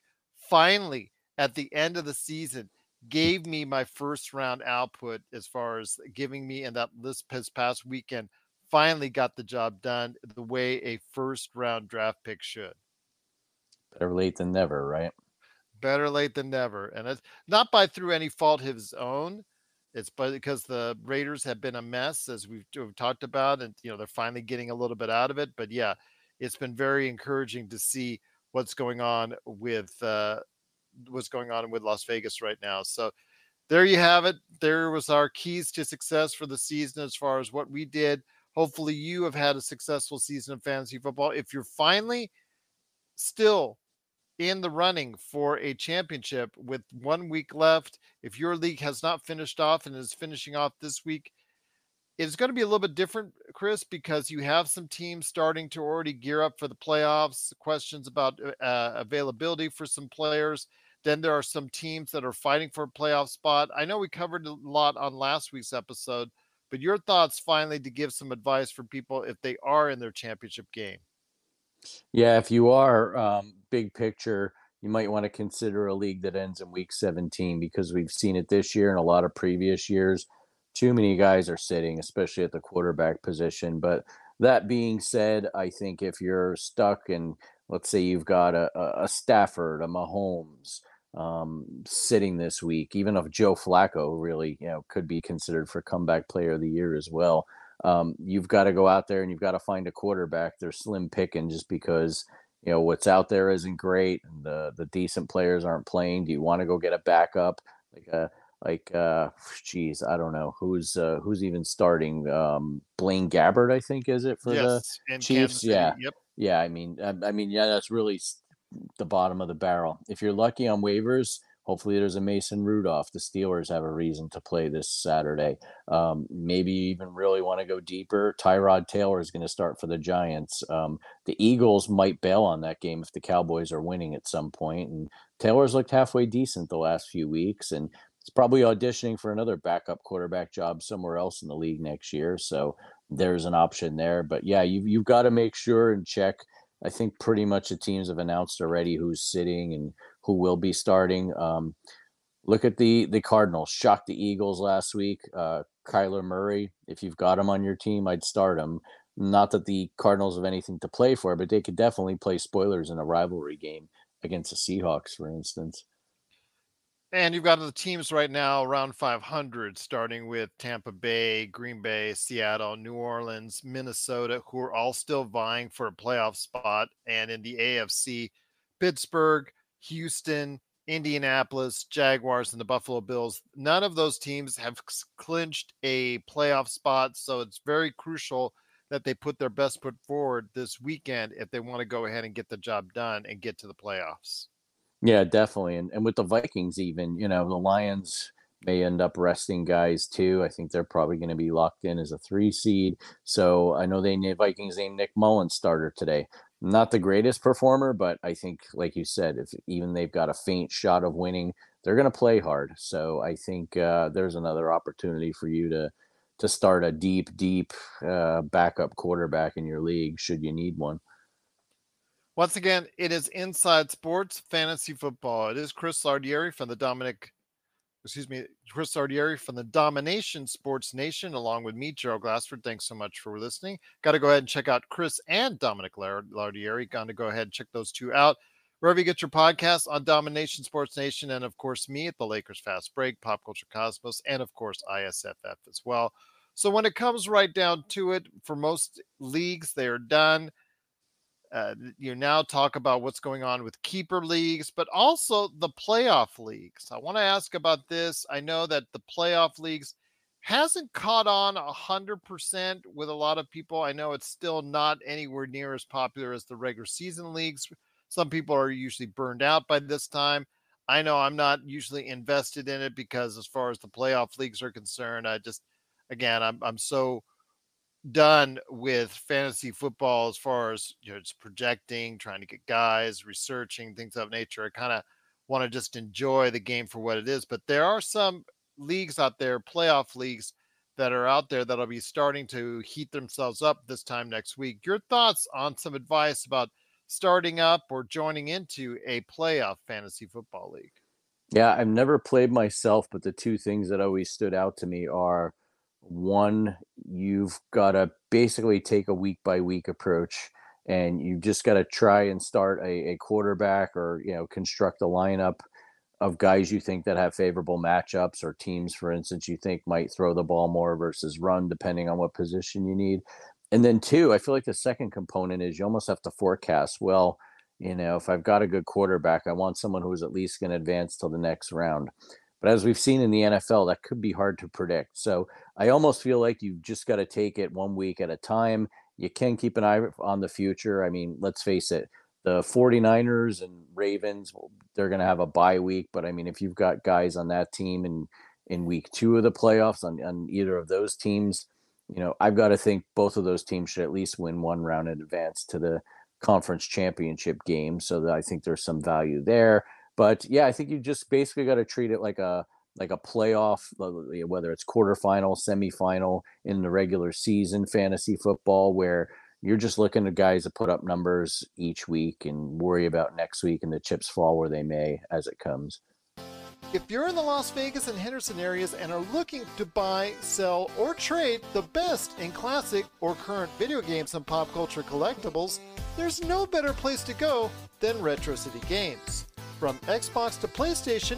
finally, at the end of the season, gave me my first-round output as far as giving me in that list this past weekend, finally got the job done the way a first-round draft pick should. Better late than never, right? Better late than never. And it's not by through any fault of his own. It's because the Raiders have been a mess, as we've, we've talked about, and, you know, they're finally getting a little bit out of it. But, yeah, it's been very encouraging to see what's going on with uh, what's going on with Las Vegas right now. So there you have it. There was our keys to success for the season as far as what we did. Hopefully you have had a successful season of fantasy football. If you're finally still in the running for a championship with one week left, if your league has not finished off and is finishing off this week, it's going to be a little bit different, Chris, because you have some teams starting to already gear up for the playoffs, questions about uh, availability for some players. Then there are some teams that are fighting for a playoff spot. I know we covered a lot on last week's episode, but your thoughts finally to give some advice for people if they are in their championship game. Yeah, if you are um, big picture, you might want to consider a league that ends in week seventeen, because we've seen it this year and a lot of previous years. Too many guys are sitting, especially at the quarterback position. But that being said, I think if you're stuck and let's say you've got a, a Stafford, a Mahomes um, sitting this week, even if Joe Flacco really, you know, could be considered for comeback player of the year as well. Um, you've got to go out there and you've got to find a quarterback. They're slim picking just because, you know, what's out there isn't great. And the, the decent players aren't playing. Do you want to go get a backup, like a, like, uh, geez, I don't know who's uh, who's even starting. Um, Blaine Gabbert, I think, is it for yes, the Chiefs? Yeah, yep. yeah. I mean, I, I mean, yeah, that's really the bottom of the barrel. If you're lucky on waivers, hopefully there's a Mason Rudolph. The Steelers have a reason to play this Saturday. Um, maybe you even really want to go deeper. Tyrod Taylor is going to start for the Giants. Um, the Eagles might bail on that game if the Cowboys are winning at some point. And Taylor's looked halfway decent the last few weeks, and it's probably auditioning for another backup quarterback job somewhere else in the league next year. So there's an option there. But, yeah, you've, you've got to make sure and check. I think pretty much the teams have announced already who's sitting and who will be starting. Um, look at the the Cardinals. Shocked the Eagles last week. Uh, Kyler Murray, if you've got him on your team, I'd start him. Not that the Cardinals have anything to play for, but they could definitely play spoilers in a rivalry game against the Seahawks, for instance. And you've got the teams right now around five hundred, starting with Tampa Bay, Green Bay, Seattle, New Orleans, Minnesota, who are all still vying for a playoff spot. And in the A F C, Pittsburgh, Houston, Indianapolis, Jaguars, and the Buffalo Bills. None of those teams have clinched a playoff spot, so it's very crucial that they put their best foot forward this weekend if they want to go ahead and get the job done and get to the playoffs. Yeah, definitely. And and with the Vikings even, you know, the Lions may end up resting guys too. I think they're probably going to be locked in as a three seed. So I know they named Vikings named Nick Mullins starter today. Not the greatest performer, but I think, like you said, if even they've got a faint shot of winning, they're going to play hard. So I think uh, there's another opportunity for you to to start a deep, deep uh, backup quarterback in your league should you need one. Once again, it is Inside Sports Fantasy Football. It is Chris Lardieri from the Dominic, excuse me, Chris Lardieri from the Domination Sports Nation, along with me, Gerald Glassford. Thanks so much for listening. Got to go ahead and check out Chris and Dominic Lardieri. Got to go ahead and check those two out wherever you get your podcasts on Domination Sports Nation, and of course me at the Lakers Fast Break, Pop Culture Cosmos, and of course I S F F as well. So when it comes right down to it, for most leagues, they are done. Uh, you now talk about what's going on with keeper leagues, but also the playoff leagues. I want to ask about this. I know that the playoff leagues hasn't caught on one hundred percent with a lot of people. I know it's still not anywhere near as popular as the regular season leagues. Some people are usually burned out by this time. I know I'm not usually invested in it because as far as the playoff leagues are concerned, I just, again, I'm, I'm so done with fantasy football as far as, you know, it's projecting, trying to get guys, researching, things of that nature. I kind of want to just enjoy the game for what it is. But there are some leagues out there, playoff leagues, that are out there that'll be starting to heat themselves up this time next week. Your thoughts on some advice about starting up or joining into a playoff fantasy football league? Yeah, I've never played myself, but the two things that always stood out to me are, one, you've got to basically take a week by week approach, and you've just got to try and start a, a quarterback or, you know, construct a lineup of guys you think that have favorable matchups or teams, for instance, you think might throw the ball more versus run, depending on what position you need. And then two, I feel like the second component is you almost have to forecast, well, you know, if I've got a good quarterback, I want someone who is at least going to advance till the next round. But as we've seen in the N F L, that could be hard to predict. So I almost feel like you've just got to take it one week at a time. You can keep an eye on the future. I mean, let's face it, the forty-niners and Ravens, they're going to have a bye week. But, I mean, if you've got guys on that team in, in week two of the playoffs on, on either of those teams, you know, I've got to think both of those teams should at least win one round in advance to the conference championship game. So that I think there's some value there. But yeah, I think you just basically got to treat it like a like a playoff, whether it's quarterfinal, semifinal in the regular season fantasy football, where you're just looking at guys that put up numbers each week and worry about next week and the chips fall where they may as it comes. If you're in the Las Vegas and Henderson areas and are looking to buy, sell, or trade the best in classic or current video games and pop culture collectibles, there's no better place to go than Retro City Games. From Xbox to PlayStation,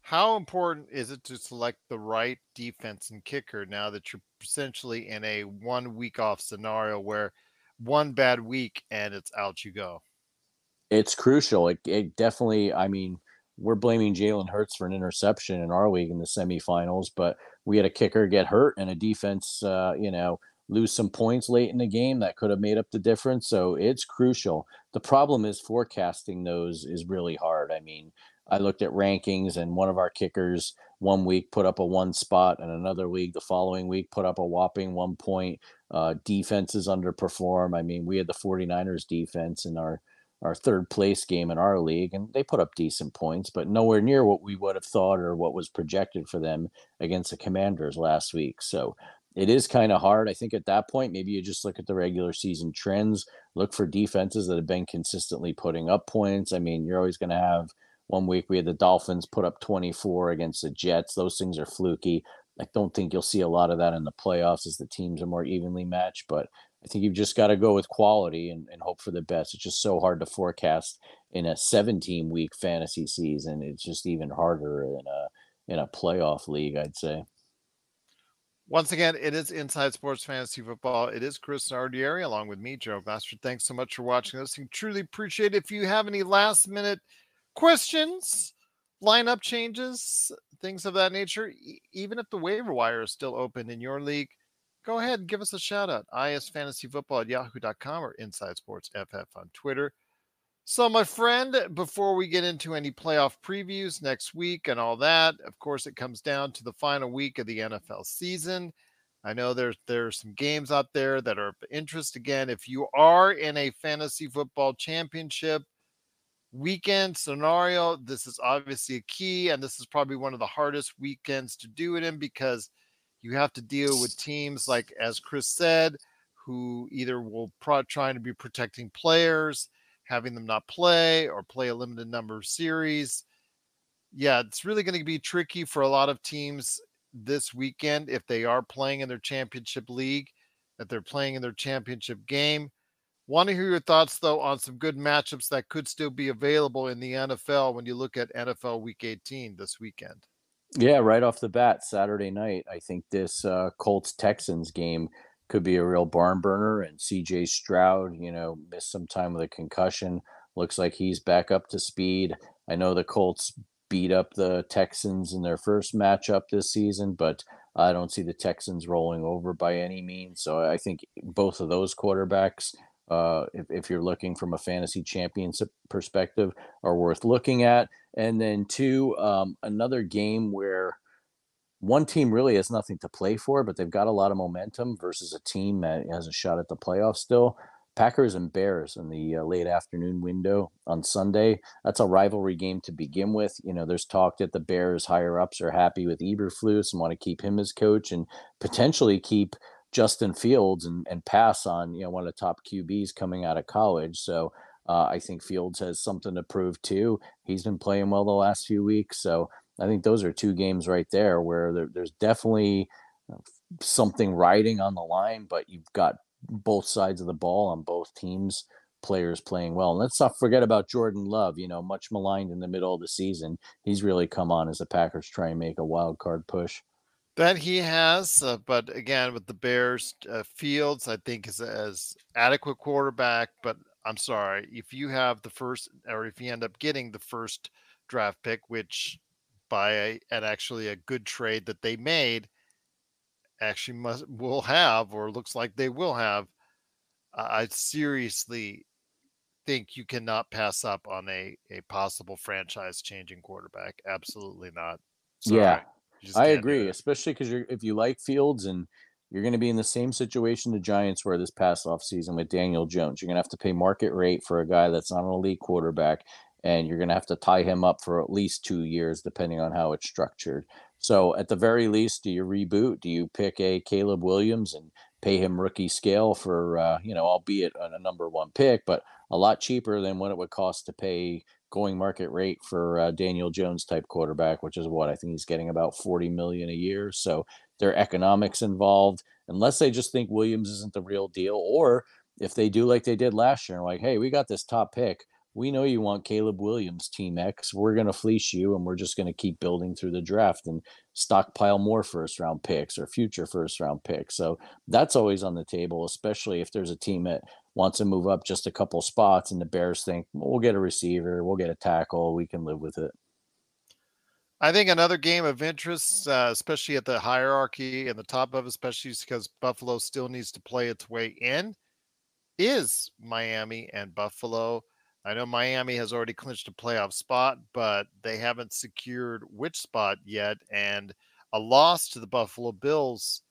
How important is it to select the right defense and kicker now that you're essentially in a one week off scenario where one bad week and it's out you go? It's crucial. It, it definitely, I mean, we're blaming Jalen Hurts for an interception in our league in the semifinals, but we had a kicker get hurt and a defense, uh, you know, lose some points late in the game that could have made up the difference. So it's crucial. The problem is forecasting those is really hard. I mean, I looked at rankings, and one of our kickers one week put up a one spot, and another league the following week put up a whopping one point. Uh, defenses underperform. I mean, we had the forty-niners defense in our, our third place game in our league, and they put up decent points, but nowhere near what we would have thought or what was projected for them against the Commanders last week. So it is kind of hard. I think at that point, maybe you just look at the regular season trends, look for defenses that have been consistently putting up points. I mean, you're always going to have one week we had the Dolphins put up twenty-four against the Jets. Those things are fluky. I don't think you'll see a lot of that in the playoffs as the teams are more evenly matched, but I think you've just got to go with quality and, and hope for the best. It's just so hard to forecast in a seventeen-week fantasy season. It's just even harder in a in a playoff league, I'd say. Once again, it is Inside Sports Fantasy Football. It is Chris Lardieri along with me, Gerald Glassford. Thanks so much for watching this. We truly appreciate it. If you have any last-minute questions, lineup changes, things of that nature, e- even if the waiver wire is still open in your league, go ahead and give us a shout-out. I S fantasy football at yahoo dot com or InsideSportsFF on Twitter. So, my friend, before we get into any playoff previews next week and all that, of course, it comes down to the final week of the N F L season. I know there's there's some games out there that are of interest. Again, if you are in a fantasy football championship weekend scenario, this is obviously a key, and this is probably one of the hardest weekends to do it in, because you have to deal with teams, like as Chris said, who either will pro- trying to be protecting players, having them not play, or play a limited number of series. Yeah, it's really going to be tricky for a lot of teams this weekend if they are playing in their championship league, that they're playing in their championship game. Want to hear your thoughts, though, on some good matchups that could still be available in the N F L when you look at N F L Week eighteen this weekend. Yeah, right off the bat, Saturday night, I think this uh, Colts-Texans game could be a real barn burner. And C J Stroud, you know, missed some time with a concussion. Looks like he's back up to speed. I know the Colts beat up the Texans in their first matchup this season, but I don't see the Texans rolling over by any means. So I think both of those quarterbacks, Uh, if, if you're looking from a fantasy championship perspective, are worth looking at. And then two, um, another game where one team really has nothing to play for, but they've got a lot of momentum versus a team that has a shot at the playoffs still. Packers and Bears in the uh, late afternoon window on Sunday. That's a rivalry game to begin with. You know, there's talk that the Bears higher-ups are happy with Eberflus and want to keep him as coach and potentially keep Justin Fields and, and pass on, you know, one of the top Q Bs coming out of college. So uh, I think Fields has something to prove too. He's been playing well the last few weeks. So I think those are two games right there where there, there's definitely something riding on the line, but you've got both sides of the ball on both teams, players playing well. And let's not forget about Jordan Love, you know, much maligned in the middle of the season. He's really come on as the Packers try and make a wild card push. That he has, uh, but again, with the Bears, uh, Fields, I think, is as adequate quarterback, but I'm sorry, if you have the first, or if you end up getting the first draft pick, which by a, and actually a good trade that they made, actually must will have, or looks like they will have, uh, I seriously think you cannot pass up on a, a possible franchise-changing quarterback. Absolutely not. Sorry. Yeah. I agree, especially because you're if you like Fields, and you're going to be in the same situation the Giants were this past offseason with Daniel Jones. You're going to have to pay market rate for a guy that's not an elite quarterback, and you're going to have to tie him up for at least two years, depending on how it's structured. So at the very least, do you reboot? Do you pick a Caleb Williams and pay him rookie scale for, uh, you know, albeit a number one pick, but a lot cheaper than what it would cost to pay going market rate for uh, Daniel Jones type quarterback, which is what I think he's getting about forty million a year. So there are economics involved, unless they just think Williams isn't the real deal, or if they do like they did last year and like, hey, we got this top pick. We know you want Caleb Williams, Team X. We're going to fleece you, and we're just going to keep building through the draft and stockpile more first-round picks or future first-round picks. So that's always on the table, especially if there's a team that wants to move up just a couple spots and the Bears think, well, we'll get a receiver, we'll get a tackle, we can live with it. I think another game of interest, uh, especially at the hierarchy and the top of it, especially because Buffalo still needs to play its way in, is Miami and Buffalo. I know Miami has already clinched a playoff spot, but they haven't secured which spot yet. And a loss to the Buffalo Bills,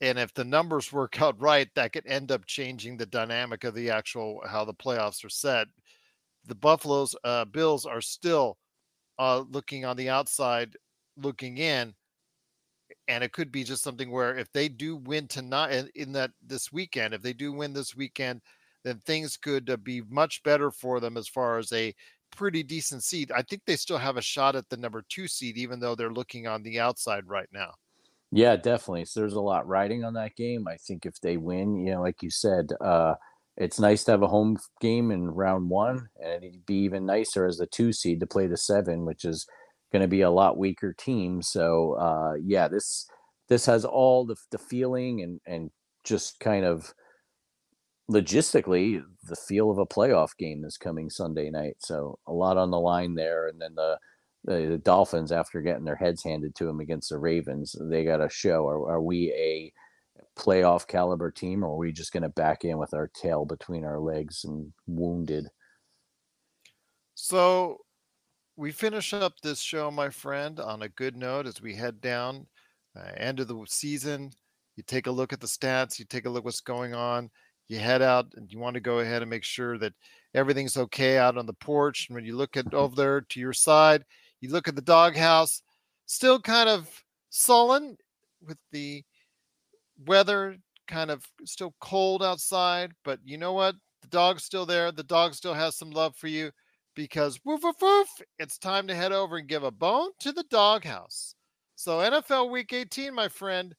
and if the numbers work out right, that could end up changing the dynamic of the actual how the playoffs are set. The Buffalo's uh, Bills are still uh, looking on the outside, looking in, and it could be just something where if they do win tonight, in, in that this weekend, if they do win this weekend, then things could be much better for them as far as a pretty decent seed. I think they still have a shot at the number two seed, even though they're looking on the outside right now. Yeah, definitely. So there's a lot riding on that game. I think if they win, you know, like you said, uh, it's nice to have a home game in round one, and it'd be even nicer as the two seed to play the seven, which is going to be a lot weaker team. So uh, yeah, this, this has all the, the feeling and, and just kind of, logistically, the feel of a playoff game is coming Sunday night. So a lot on the line there. And then the, the, the Dolphins, after getting their heads handed to them against the Ravens, they got to show, are, are we a playoff caliber team, or are we just going to back in with our tail between our legs and wounded? So we finish up this show, my friend, on a good note as we head down uh, end of the season. You take a look at the stats, you take a look what's going on. You head out and you want to go ahead and make sure that everything's okay out on the porch. And when you look at over there to your side, you look at the doghouse, still kind of sullen with the weather, kind of still cold outside. But you know what? The dog's still there. The dog still has some love for you because woof, woof, woof, it's time to head over and give a bone to the doghouse. So N F L Week eighteen, my friend,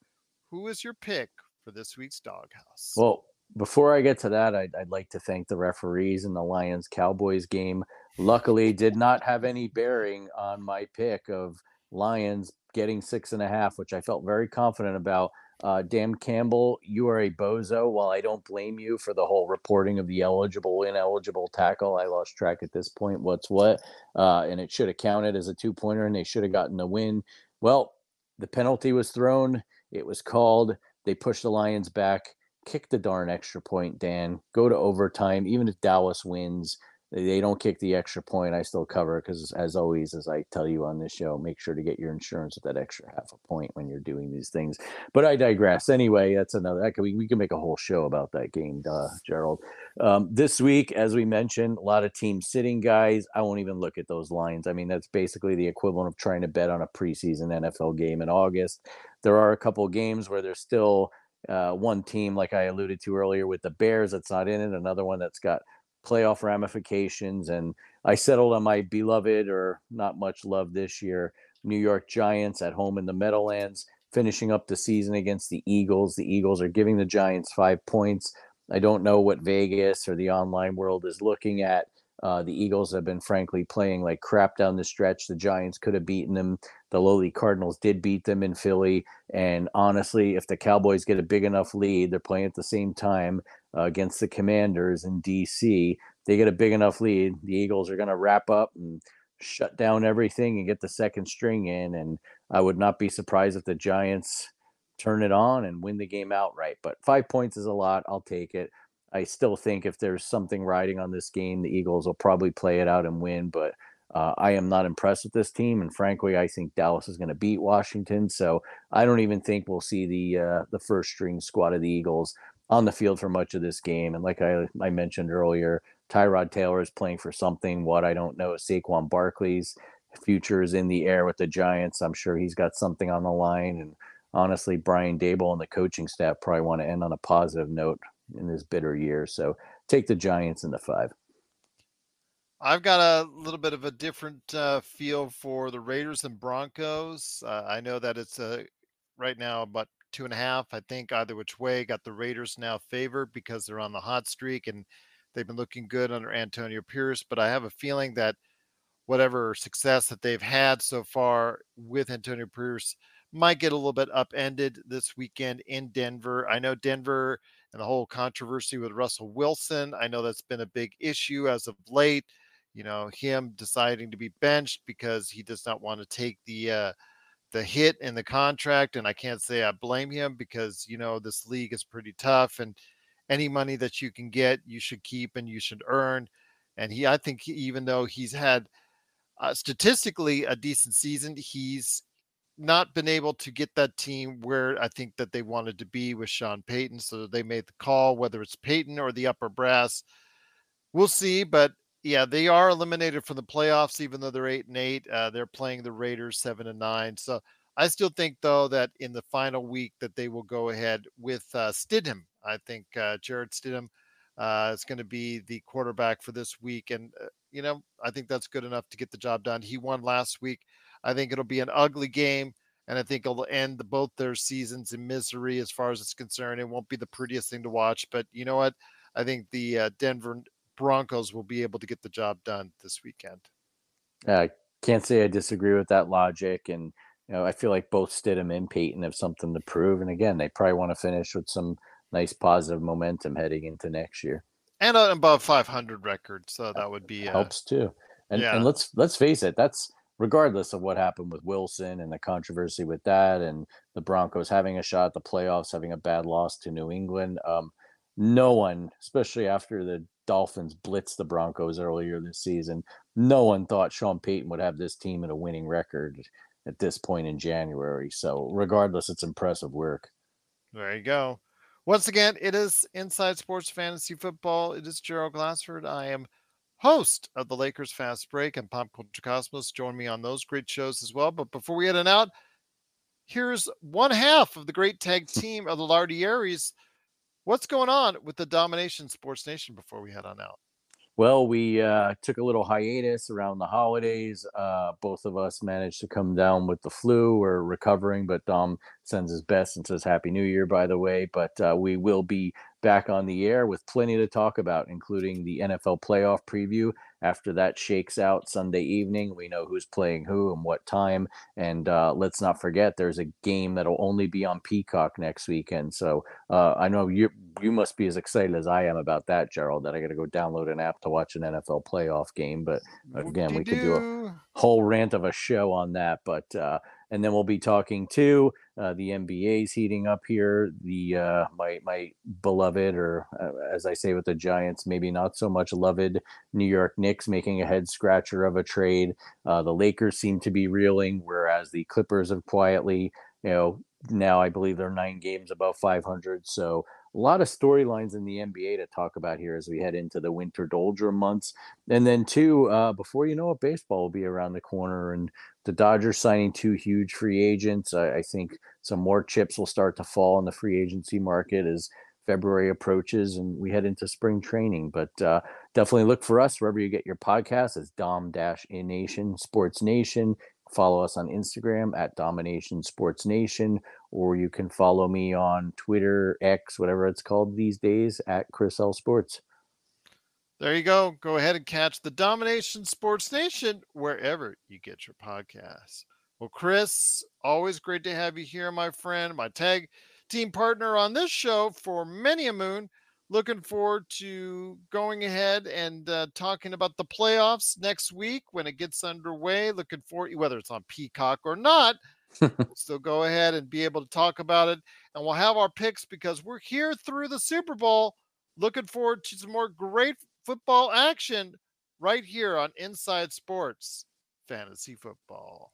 who is your pick for this week's doghouse? Well, before I get to that, I'd, I'd like to thank the referees in the Lions-Cowboys game. Luckily, did not have any bearing on my pick of Lions getting six and a half, which I felt very confident about. Uh, Dan Campbell, you are a bozo. While I don't blame you for the whole reporting of the eligible, ineligible tackle, I lost track at this point what's what, uh, and it should have counted as a two-pointer, and they should have gotten the win. Well, the penalty was thrown. It was called. They pushed the Lions back. Kick the darn extra point, Dan. Go to overtime. Even if Dallas wins, they don't kick the extra point. I still cover because, as always, as I tell you on this show, make sure to get your insurance with that extra half a point when you're doing these things. But I digress. Anyway, that's another. That could, we, we can make a whole show about that game, duh, Gerald. Um, this week, as we mentioned, a lot of teams sitting guys. I won't even look at those lines. I mean, that's basically the equivalent of trying to bet on a preseason N F L game in August. There are a couple of games where there's still Uh, one team, like I alluded to earlier, with the Bears that's not in it, another one that's got playoff ramifications. And I settled on my beloved, or not much loved this year, New York Giants at home in the Meadowlands, finishing up the season against the Eagles. The Eagles are giving the Giants five points. I don't know what Vegas or the online world is looking at. Uh, the Eagles have been, frankly, playing like crap down the stretch. The Giants could have beaten them. The lowly Cardinals did beat them in Philly. And honestly, if the Cowboys get a big enough lead, they're playing at the same time uh, against the Commanders in D C. They get a big enough lead, the Eagles are going to wrap up and shut down everything and get the second string in. And I would not be surprised if the Giants turn it on and win the game outright. But five points is a lot. I'll take it. I still think if there's something riding on this game, the Eagles will probably play it out and win, but uh, I am not impressed with this team. And frankly, I think Dallas is going to beat Washington. So I don't even think we'll see the, uh, the first string squad of the Eagles on the field for much of this game. And like I, I mentioned earlier, Tyrod Taylor is playing for something. What I don't know, Saquon Barkley's future is in the air with the Giants. I'm sure he's got something on the line. And honestly, Brian Daboll and the coaching staff probably want to end on a positive note in this bitter year. So take the Giants in the five. I've got a little bit of a different uh, feel for the Raiders and Broncos. Uh, I know that it's uh, right now about two and a half. I think either which way, got the Raiders now favored because they're on the hot streak and they've been looking good under Antonio Pierce. But I have a feeling that whatever success that they've had so far with Antonio Pierce might get a little bit upended this weekend in Denver. I know Denver and the whole controversy with Russell Wilson, I know that's been a big issue as of late, you know, him deciding to be benched because he does not want to take the, uh, the hit in the contract. And I can't say I blame him because, you know, this league is pretty tough and any money that you can get, you should keep and you should earn. And he, I think he, even though he's had uh, statistically a decent season, he's not been able to get that team where I think that they wanted to be with Sean Payton. So they made the call, whether it's Payton or the upper brass, we'll see. But yeah, they are eliminated from the playoffs, even though they're eight and eight, uh, they're playing the Raiders seven and nine. So I still think though, that in the final week that they will go ahead with uh, Stidham. I think uh, Jared Stidham uh, is going to be the quarterback for this week. And, uh, you know, I think that's good enough to get the job done. He won last week. I think it'll be an ugly game, and I think it'll end both their seasons in misery as far as it's concerned. It won't be the prettiest thing to watch, but you know what? I think the uh, Denver Broncos will be able to get the job done this weekend. I can't say I disagree with that logic, and you know I feel like both Stidham and Payton have something to prove, and again, they probably want to finish with some nice positive momentum heading into next year. And an above five hundred record, so that would be... Uh, helps too. And, yeah. and let's let's face it, that's... regardless of what happened with Wilson and the controversy with that and the Broncos having a shot at the playoffs, having a bad loss to New England. Um, no one, especially after the Dolphins blitzed the Broncos earlier this season, no one thought Sean Payton would have this team at a winning record at this point in January. So regardless, it's impressive work. There you go. Once again, it is Inside Sports Fantasy Football. It is Gerald Glassford. I am host of the Lakers Fast Break and Pop Culture Cosmos. Join me on those great shows as well. But before we head on out, here's one half of the great tag team of the Lardieris. What's going on with the Domination Sports Nation before we head on out? Well, we uh, took a little hiatus around the holidays. Uh, both of us managed to come down with the flu. We're recovering, but Dom sends his best and says Happy New Year, by the way. But uh, we will be back on the air with plenty to talk about, including the N F L playoff preview. After that shakes out Sunday evening, we know who's playing who and what time. And uh, let's not forget, there's a game that'll only be on Peacock next weekend. So uh, I know you you must be as excited as I am about that, Gerald, that I got to go download an app to watch an N F L playoff game. But again, we could do a whole rant of a show on that. But uh, and then we'll be talking to uh, the N B A's heating up here. The uh, my my beloved, or uh, as I say with the Giants, maybe not so much loved New York Knicks making a head scratcher of a trade. Uh, the Lakers seem to be reeling, whereas the Clippers have quietly, you know, now I believe they're nine games above five hundred. So a lot of storylines in the N B A to talk about here as we head into the winter doldrum months. And then, too, uh, before you know it, baseball will be around the corner. And the Dodgers signing two huge free agents. I, I think some more chips will start to fall in the free agency market as February approaches and we head into spring training. But uh, definitely look for us wherever you get your podcasts as Dom-In-Nation Sports Nation. Follow us on Instagram at Domination Sports Nation, or you can follow me on Twitter, X, whatever it's called these days, at Chris L Sports. There you go. Go ahead and catch the Domination Sports Nation wherever you get your podcasts. Well, Chris, always great to have you here, my friend, my tag team partner on this show for many a moon. Looking forward to going ahead and uh, talking about the playoffs next week when it gets underway. Looking forward, whether it's on Peacock or not, we'll still go ahead and be able to talk about it. And we'll have our picks because we're here through the Super Bowl. Looking forward to some more great football action right here on Inside Sports Fantasy Football.